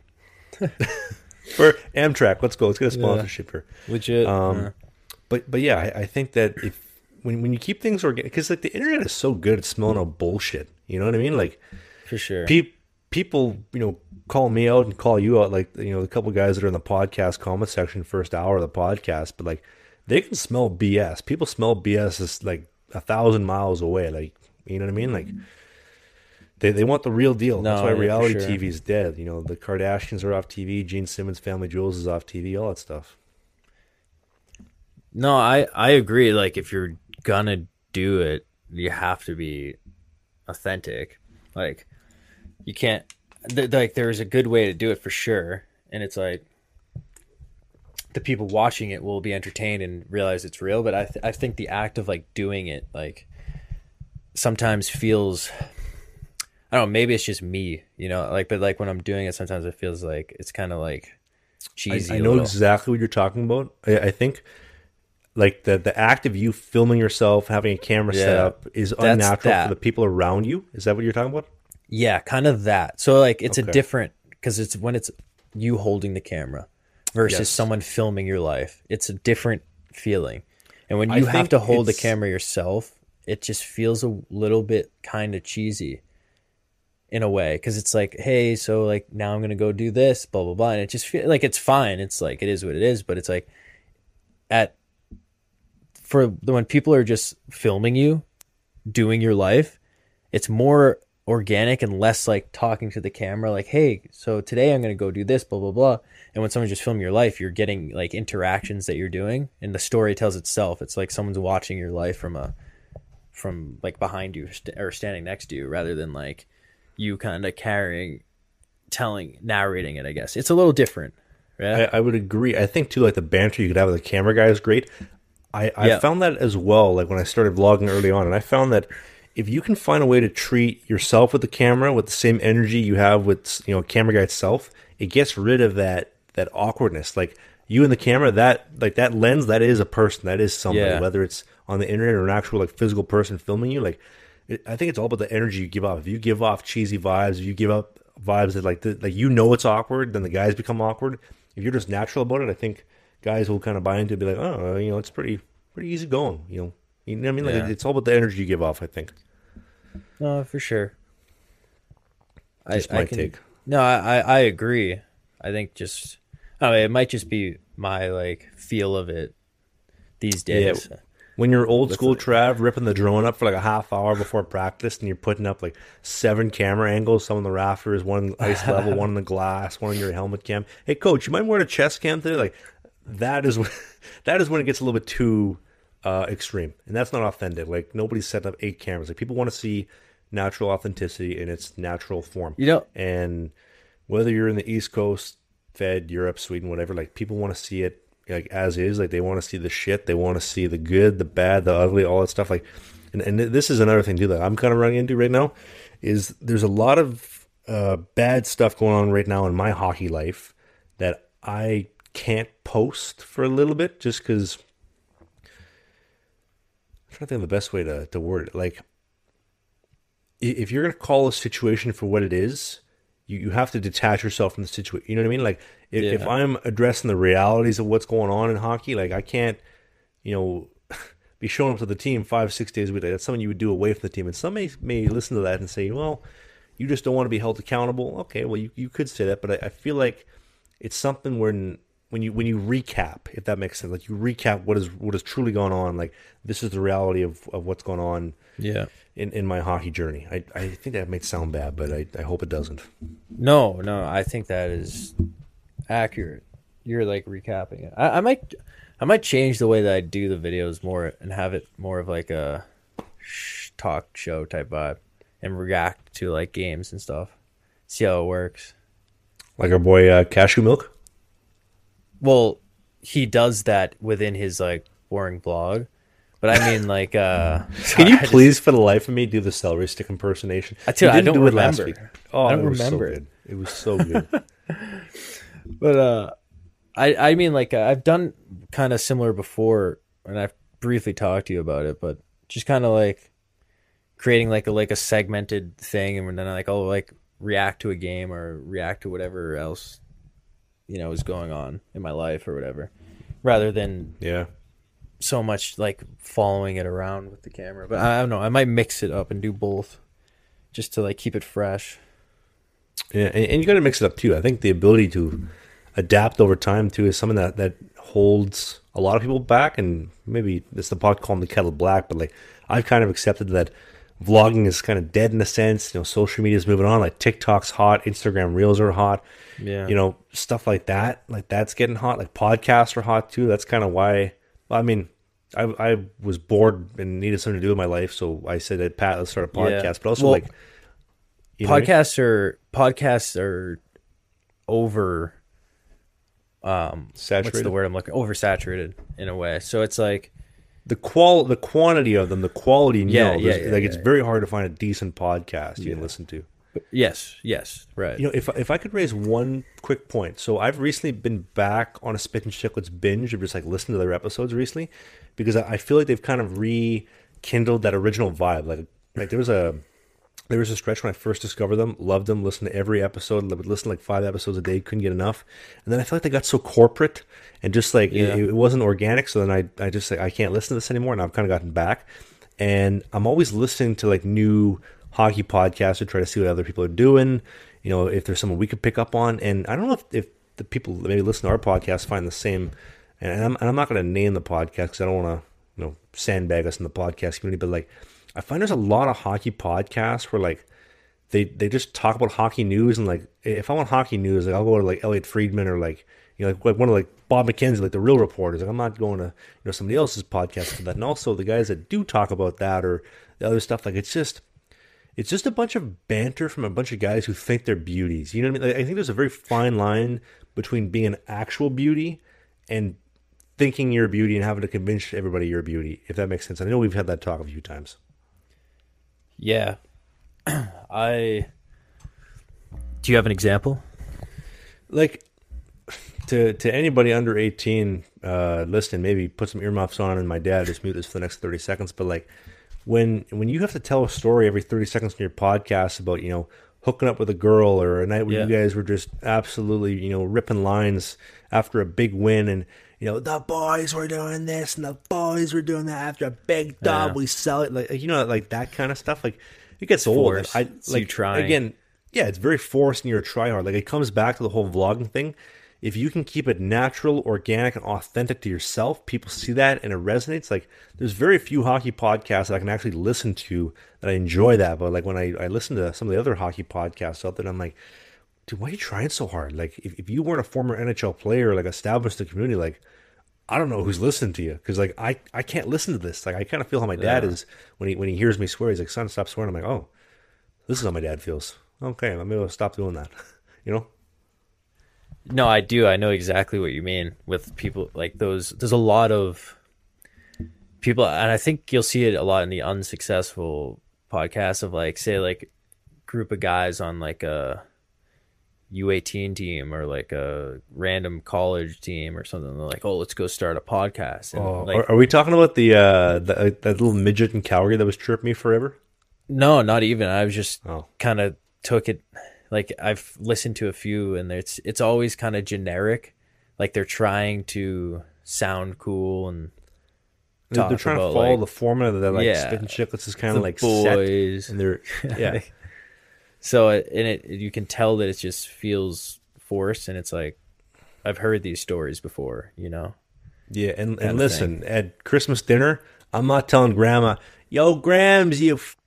For Amtrak, let's go. Let's get a sponsorship yeah. here. Legit. Um, yeah. But but yeah, I, I think that if when when you keep things organic, because like the internet is so good at smelling out bullshit. You know what I mean? Like, for sure. Pe- people, you know, call me out and call you out. Like, you know, the couple guys that are in the podcast comment section first hour of the podcast, but like they can smell B S. People smell B S as like a thousand miles away. Like, you know what I mean? Like. They they want the real deal. No, that's why yeah, reality sure. T V is dead. You know, the Kardashians are off T V. Gene Simmons' Family Jewels is off T V. All that stuff. No, I, I agree. Like, if you're going to do it, you have to be authentic. Like, you can't... Th- like, there's a good way to do it for sure. And it's like... the people watching it will be entertained and realize it's real. But I th- I think the act of like doing it like sometimes feels, I don't know, maybe it's just me, you know, like, but like when I'm doing it, sometimes it feels like it's kind of like cheesy. I, I know little. Exactly what you're talking about. I, I think like the, the act of you filming yourself, having a camera yeah, set up is unnatural that. for the people around you. Is that what you're talking about? Yeah, kind of that. So like it's okay. a different, because it's when it's you holding the camera versus yes. someone filming your life. It's a different feeling. And when you I have to hold the camera yourself, it just feels a little bit kind of cheesy in a way, because it's like, hey, so like now I'm going to go do this, blah, blah, blah. And it just feels like it's fine. It's like it is what it is. But it's like at for when people are just filming you doing your life, it's more organic and less like talking to the camera like, hey, so today I'm going to go do this, blah, blah, blah. And when someone's just filming your life, you're getting like interactions that you're doing and the story tells itself. It's like someone's watching your life from a from like behind you st- or standing next to you, rather than like you kind of carrying telling narrating it. I guess it's a little different, right? I, I would agree. I think too, like the banter you could have with the camera guy is great. I, I yeah. found that as well, like when I started vlogging early on, and I found that if you can find a way to treat yourself with the camera with the same energy you have with, you know, camera guy itself, it gets rid of that that awkwardness. Like you and the camera, that like that lens, that is a person, that is somebody, yeah. whether it's on the internet or an actual like physical person filming you. Like it, I think it's all about the energy you give off. If you give off cheesy vibes, if you give up vibes that like the, like you know it's awkward, then the guys become awkward. If you're just natural about it, I think guys will kind of buy into it and be like, oh, you know, it's pretty pretty easy going, you know. You know what I mean? Like yeah. it's all about the energy you give off, I think. No, for sure. That's my I can, take. No, I, I agree. I think just I mean, it might just be my like feel of it these days. Yeah. When you're old With school it. Trav ripping the drone up for like a half hour before practice and you're putting up like seven camera angles, some on the rafters, one on the ice level, one on the glass, one on your helmet cam. Hey coach, you mind wearing a chest cam today? Like that is when, that is when it gets a little bit too Uh, extreme, and that's not authentic. Like nobody's setting up eight cameras. Like people want to see natural authenticity in its natural form. You know, and whether you're in the East Coast, Fed, Europe, Sweden, whatever, like people want to see it like as is. Like they want to see the shit. They want to see the good, the bad, the ugly, all that stuff. Like, and and this is another thing too that I'm kind of running into right now is there's a lot of uh, bad stuff going on right now in my hockey life that I can't post for a little bit just because. Trying to think of the best way to, to word it. Like, if you're going to call a situation for what it is, you, you have to detach yourself from the situation. You know what I mean? Like, if, yeah. if I'm addressing the realities of what's going on in hockey, like, I can't, you know, be showing up to the team five, six days a week. Like, that's something you would do away from the team. And some may, may listen to that and say, well, you just don't want to be held accountable. Okay, well, you, you could say that, but I, I feel like it's something where... N- When you when you recap, if that makes sense, like you recap what is what has truly gone on, like this is the reality of, of what's gone on yeah. in, in my hockey journey. I, I think that might sound bad, but I, I hope it doesn't. No, no, I think that is accurate. You're like recapping it. I, I might I might change the way that I do the videos more and have it more of like a talk show type vibe and react to like games and stuff. See how it works. Like our boy uh, Cashew Milk? Well, he does that within his like boring blog, but I mean like uh can you please just, for the life of me do the celery stick impersonation? I tell you, you I don't do remember. Last week. Oh, I don't it remember. Was so it was so good. But uh I I mean like uh, I've done kind of similar before and I've briefly talked to you about it, but just kind of like creating like a like a segmented thing and then like I'll like react to a game or react to whatever else you know, is going on in my life or whatever, rather than yeah, so much like following it around with the camera. But I don't know, I might mix it up and do both, just to like keep it fresh. Yeah, and, and you got to mix it up too. I think the ability to adapt over time too is something that, that holds a lot of people back. And maybe it's the pot calling the kettle black, but like I've kind of accepted that vlogging is kind of dead in a sense. You know, social media is moving on. Like TikTok's hot, Instagram Reels are hot. Yeah, you know, stuff like that. Like that's getting hot. Like podcasts are hot too. That's kind of why. I mean, I I was bored and needed something to do with my life, so I said, hey, "Pat, let's start a podcast." Yeah. But also, well, like, podcasts know what I mean? are podcasts are over um, saturated. What's the word I'm looking? Oversaturated in a way. So it's like the qual, the quantity of them, the quality. Yeah, no, yeah, yeah, like yeah, it's yeah. very hard to find a decent podcast you yeah. can listen to. Yes, yes, right. You know, if if I could raise one quick point, so I've recently been back on a Spit and Chicklets binge of just like listening to their episodes recently, because I feel like they've kind of rekindled that original vibe. Like, like there was a there was a stretch when I first discovered them, loved them, listened to every episode, would listen to like five episodes a day, couldn't get enough, and then I feel like they got so corporate and just like yeah. it, it wasn't organic. So then I I just like I can't listen to this anymore, and I've kind of gotten back, and I'm always listening to like new hockey podcasts to try to see what other people are doing, you know, if there's someone we could pick up on. And I don't know if, if the people that maybe listen to our podcast find the same. And I'm, and I'm not going to name the podcast because I don't want to, you know, sandbag us in the podcast community. But like, I find there's a lot of hockey podcasts where like they they just talk about hockey news. And like, if I want hockey news, like I'll go to like Elliott Friedman or like, you know, like, like one of like Bob McKenzie, like the real reporters. Like I'm not going to, you know, somebody else's podcast for that. And also the guys that do talk about that or the other stuff, like it's just. It's just a bunch of banter from a bunch of guys who think they're beauties. You know what I mean? Like, I think there's a very fine line between being an actual beauty and thinking you're a beauty and having to convince everybody you're a beauty, if that makes sense. I know we've had that talk a few times. Yeah. I. Do you have an example? Like, to to anybody under eighteen uh, listening, maybe put some earmuffs on and my dad just mute this for the next thirty seconds. But like, When when you have to tell a story every thirty seconds in your podcast about, you know, hooking up with a girl or a night where yeah. you guys were just absolutely, you know, ripping lines after a big win and, you know, the boys were doing this and the boys were doing that after a big dub, yeah. we sell it. Like, you know, like that kind of stuff. Like, it gets old. Like, I, like, you trying. Again, yeah, it's very forced and you're a tryhard. Like, it comes back to the whole vlogging thing. If you can keep it natural, organic, and authentic to yourself, people see that and it resonates. Like, there's very few hockey podcasts that I can actually listen to that I enjoy that. But like when I, I listen to some of the other hockey podcasts out there, I'm like, dude, why are you trying so hard? Like, if, if you weren't a former N H L player, like established the community, like, I don't know who's listening to you because like I, I can't listen to this. Like, I kind of feel how my dad yeah. is when he when he hears me swear. He's like, son, stop swearing. I'm like, oh, this is how my dad feels. Okay, maybe I'll stop doing that. You know. No, I do. I know exactly what you mean with people like those. There's a lot of people, and I think you'll see it a lot in the unsuccessful podcasts of like, say, like group of guys on like a U eighteen team or like a random college team or something. They're like, oh, let's go start a podcast. And oh, like, are, are we talking about the, uh, the that little midget in Calgary that was chirping me forever? No, not even. I was just oh. kind of took it. Like, I've listened to a few, and it's it's always kind of generic. Like, they're trying to sound cool, and talk they're trying about, to follow like, the formula that like yeah, Spit and Chicklets is kind of like boys, set, and they're yeah. So and it you can tell that it just feels forced, and it's like I've heard these stories before, you know. Yeah, and and listen, thing. At Christmas dinner, I'm not telling Grandma, "Yo, Grams, you f-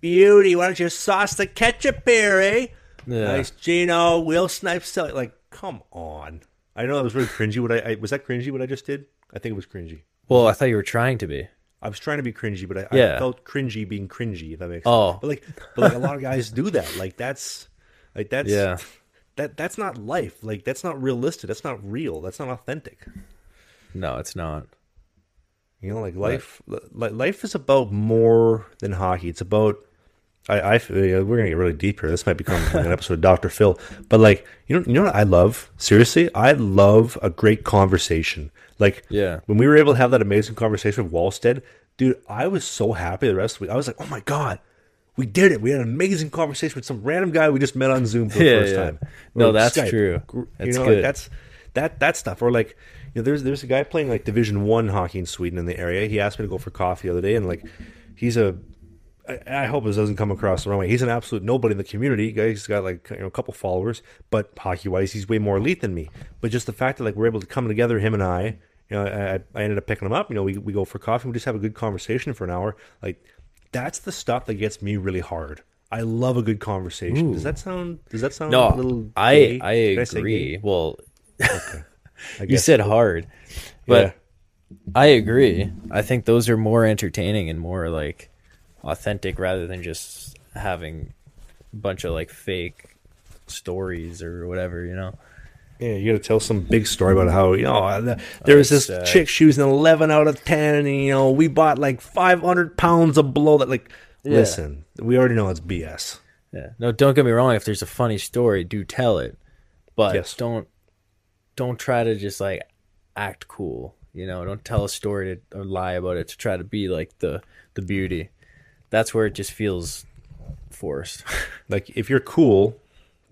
beauty, why don't you sauce the ketchup here, eh?" Yeah. Nice, Gino. Will snipe sell. Like, come on. I know that was really cringy. What I, I was that cringy? What I just did? I think it was cringy. Well, I thought you were trying to be. I was trying to be cringy, but I, yeah. I felt cringy being cringy. If that makes oh. sense. But like, but like a lot of guys do that. Like that's, like that's, yeah. that that's not life. Like that's not realistic. That's not real. That's not authentic. No, it's not. You know, like life. Like life is about more than hockey. It's about. I, I we're gonna get really deep here. This might become like an episode of Doctor Phil, but like you know, you know what I love? Seriously, I love a great conversation. Like yeah. when we were able to have that amazing conversation with Wallstead, dude, I was so happy. The rest of the week, I was like, oh my god, we did it! We had an amazing conversation with some random guy we just met on Zoom for the yeah, first yeah. time. No, like, that's Skype. True. That's you know, good. Like, that's that that stuff. Or like you know, there's there's a guy playing like Division One hockey in Sweden in the area. He asked me to go for coffee the other day, and like he's a I hope this doesn't come across the wrong way. He's an absolute nobody in the community. He's got like you know, a couple followers, but hockey-wise, he's way more elite than me. But just the fact that like we're able to come together, him and I, you know, I, I ended up picking him up. You know, we we go for coffee. We just have a good conversation for an hour. Like that's the stuff that gets me really hard. I love a good conversation. Ooh. Does that sound? Does that sound? No, a little gay? I I agree. I well, okay. I you said hard, but yeah. I agree. I think those are more entertaining and more like. Authentic rather than just having a bunch of like fake stories or whatever, you know. Yeah, you got to tell some big story about how, you know, there was this uh, chick, she was an eleven out of ten, and, you know, we bought like five hundred pounds of blow that, like, yeah. Listen, we already know it's B S. Yeah. No, don't get me wrong. If there's a funny story, do tell it. But yes. don't don't try to just, like, act cool. You know, don't tell a story to, or lie about it to try to be, like, the, the beauty. That's where it just feels forced. Like, if you're cool...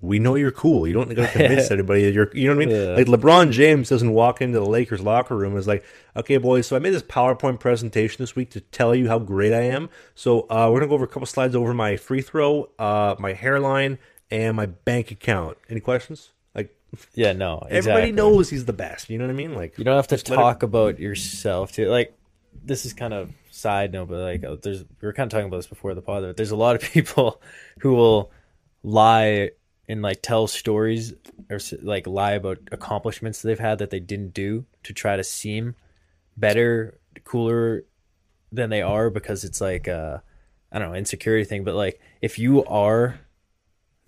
We know you're cool. You don't gotta convince anybody that you're, you know what I mean? Yeah. Like, LeBron James doesn't walk into the Lakers locker room and is like, okay, boys, so I made this PowerPoint presentation this week to tell you how great I am. So uh, we're going to go over a couple slides over my free throw, uh, my hairline, and my bank account. Any questions? Like, yeah, no. Exactly. Everybody knows he's the best. You know what I mean? Like, you don't have to talk it... about yourself, too. Like, this is kind of side note, but like, oh, there's, we were kind of talking about this before the pod, but there's a lot of people who will lie and like tell stories or like lie about accomplishments they've had that they didn't do to try to seem better, cooler than they are, because it's like uh I don't know, insecurity thing. But like, if you are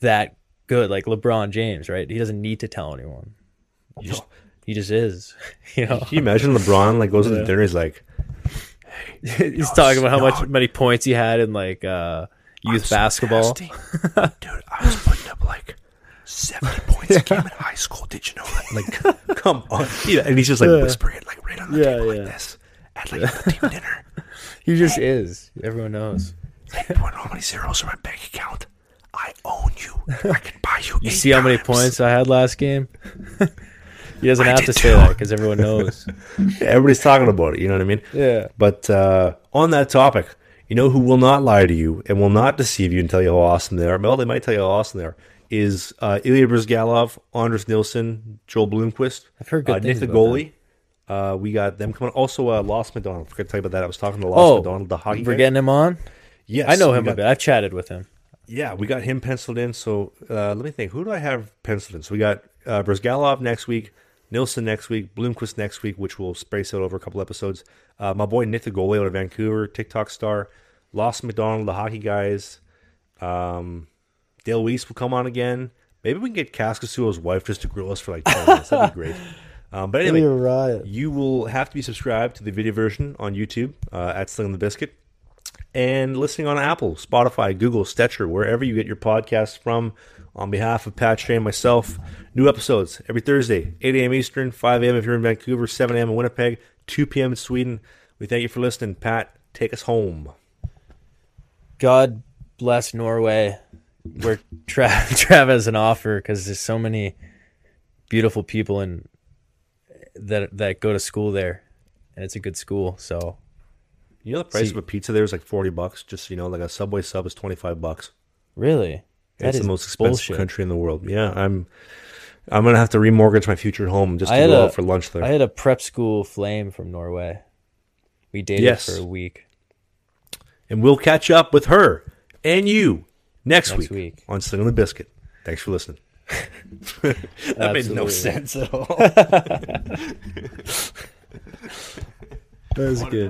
that good, like LeBron James, right? He doesn't need to tell anyone. He just, he just is. You know? Can you imagine LeBron like goes yeah. to the dinner, he's like, hey, he's talking about how much many points he had in like uh youth so basketball. Dude, I was putting up like seventy points yeah. a game in high school. Did you know that? Like, come on. Yeah. And he's just like yeah. whispering it like right on the yeah, table yeah. like this at like yeah. the team dinner. He just hey, is. Everyone knows. Hey, do you know how many zeros are my bank account? I own you. I can buy you. You see times. How many points I had last game? He doesn't I have to too. Say that because everyone knows. Yeah, everybody's talking about it. You know what I mean? Yeah. But uh, on that topic, you know who will not lie to you and will not deceive you and tell you how awesome they are? Well, they might tell you how awesome they are. Is uh, Ilya Brzgalov, Anders Nilsson, Joel Blomqvist. I've heard good uh, things Nick the Goalie. Uh, we got them coming. Also, uh, Lost McDonald. I forgot to tell you about that. I was talking to Lost oh, McDonald, the hockey we're guy. Getting him on? Yes. I know him got, a bit. I've chatted with him. Yeah, we got him penciled in. So uh, let me think. Who do I have penciled in? So we got uh, Brzgalov next week, Nilsson next week, Blomqvist next week, which we'll space out over a couple episodes. Uh, my boy Nitha Golway out of Vancouver, TikTok star. Lost McDonald, the hockey guys. Um, Dale Weiss will come on again. Maybe we can get Kaskasuo's wife just to grill us for like ten minutes. That'd be great. Um, but anyway, right. You will have to be subscribed to the video version on YouTube uh, at Sling the Biscuit. And listening on Apple, Spotify, Google, Stitcher, wherever you get your podcasts from. On behalf of Pat Shea and myself, new episodes every Thursday, eight a.m. Eastern, five a.m. if you're in Vancouver, seven a.m. in Winnipeg, two p.m. in Sweden. We thank you for listening. Pat, take us home. God bless Norway, where Trav, Trav has an offer, because there's so many beautiful people in, that that go to school there, and it's a good school, so... You know the price See, of a pizza there is like forty bucks, just so you know, like a Subway sub is twenty-five bucks. Really? That it's is the most expensive bullshit. Country in the world. Yeah, I'm I'm going to have to remortgage my future home just to go a, out for lunch there. I had a prep school flame from Norway. We dated yes. for a week. And we'll catch up with her and you next, next week, week on Sling the Biscuit. Thanks for listening. that Absolutely. Made no sense at all. That was good.